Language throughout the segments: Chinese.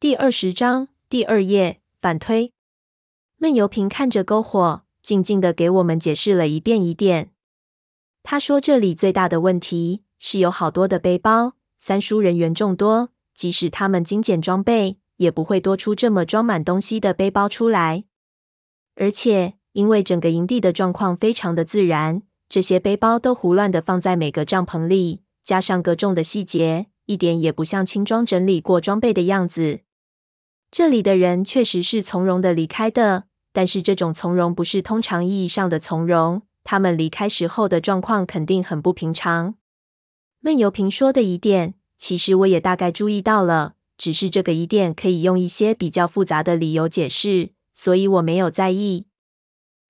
第20章第2页反推。闷油瓶看着篝火，静静的给我们解释了一遍疑点。他说这里最大的问题是有好多的背包，三叔人员众多，即使他们精简装备，也不会多出这么装满东西的背包出来。而且因为整个营地的状况非常的自然，这些背包都胡乱的放在每个帐篷里，加上各种的细节，一点也不像轻装整理过装备的样子。这里的人确实是从容的离开的，但是这种从容不是通常意义上的从容，他们离开时候的状况肯定很不平常。闷油瓶说的疑点，其实我也大概注意到了，只是这个疑点可以用一些比较复杂的理由解释，所以我没有在意。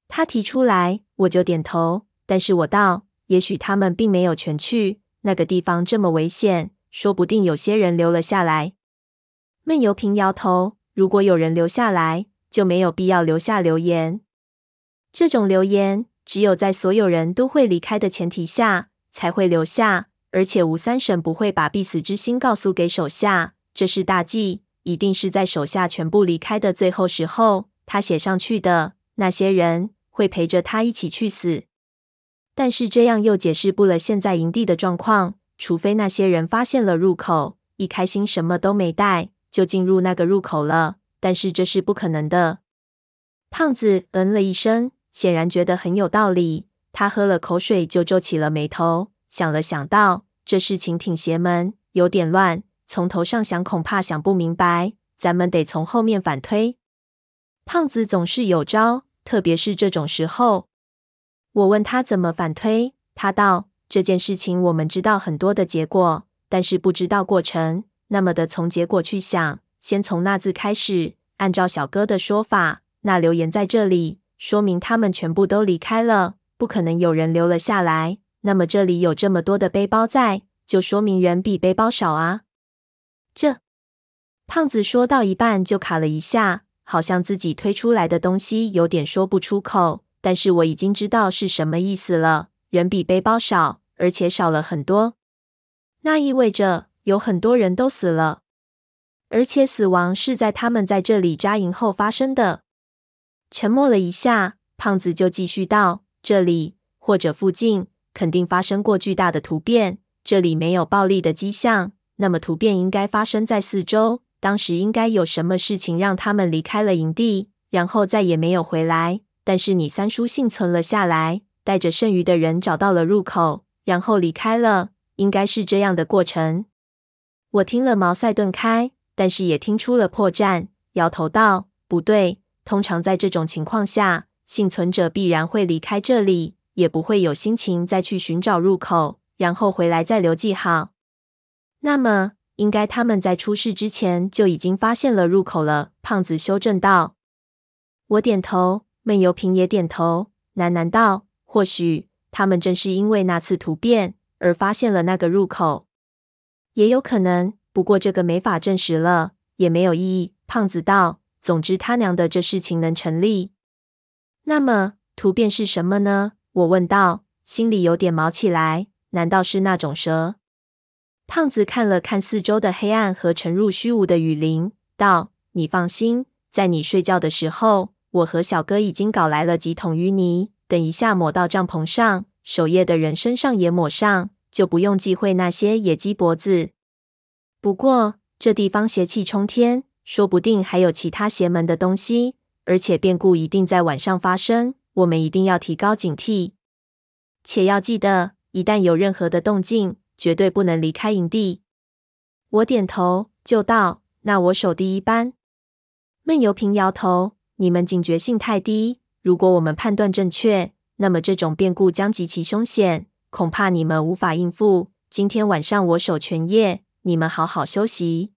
他提出来，我就点头，但是我道，也许他们并没有全去，那个地方这么危险，说不定有些人留了下来。闷油瓶摇头，如果有人留下来，就没有必要留下留言。这种留言只有在所有人都会离开的前提下才会留下，而且吴三省不会把必死之心告诉给手下，这是大忌，一定是在手下全部离开的最后时候，他写上去的，那些人会陪着他一起去死。但是这样又解释不了现在营地的状况，除非那些人发现了入口，一开心什么都没带就进入那个入口了，但是这是不可能的。胖子嗯了一声，显然觉得很有道理，他喝了口水就皱起了眉头，想了想到，这事情挺邪门，有点乱，从头上想恐怕想不明白，咱们得从后面反推。胖子总是有招，特别是这种时候。我问他怎么反推，他道，这件事情我们知道很多的结果，但是不知道过程，那么的从结果去想，先从那字开始，按照小哥的说法，那留言在这里，说明他们全部都离开了，不可能有人留了下来，那么这里有这么多的背包在，就说明人比背包少啊。这胖子说到一半就卡了一下，好像自己推出来的东西有点说不出口，但是我已经知道是什么意思了，人比背包少，而且少了很多，那意味着有很多人都死了，而且死亡是在他们在这里扎营后发生的。沉默了一下，胖子就继续道，这里或者附近肯定发生过巨大的突变，这里没有暴力的迹象，那么突变应该发生在四周，当时应该有什么事情让他们离开了营地，然后再也没有回来，但是你三叔幸存了下来，带着剩余的人找到了入口，然后离开了，应该是这样的过程。我听了茅塞顿开，但是也听出了破绽，摇头道，不对，通常在这种情况下，幸存者必然会离开这里，也不会有心情再去寻找入口，然后回来再留记号。那么应该他们在出事之前就已经发现了入口了，胖子修正道。我点头，闷油瓶也点头，喃喃道，或许他们正是因为那次突变而发现了那个入口。也有可能，不过这个没法证实了，也没有意义。胖子道，总之他娘的这事情能成立。那么突变是什么呢？我问道，心里有点毛起来，难道是那种蛇？胖子看了看四周的黑暗和沉入虚无的雨林，道，你放心，在你睡觉的时候，我和小哥已经搞来了几桶淤泥，等一下抹到帐篷上，守夜的人身上也抹上，就不用忌讳那些野鸡脖子。不过这地方邪气冲天，说不定还有其他邪门的东西，而且变故一定在晚上发生，我们一定要提高警惕，且要记得，一旦有任何的动静，绝对不能离开营地。我点头就道，那我守第一班。闷油瓶摇头，你们警觉性太低，如果我们判断正确，那么这种变故将极其凶险，恐怕你们无法应付，今天晚上我守全夜，你们好好休息。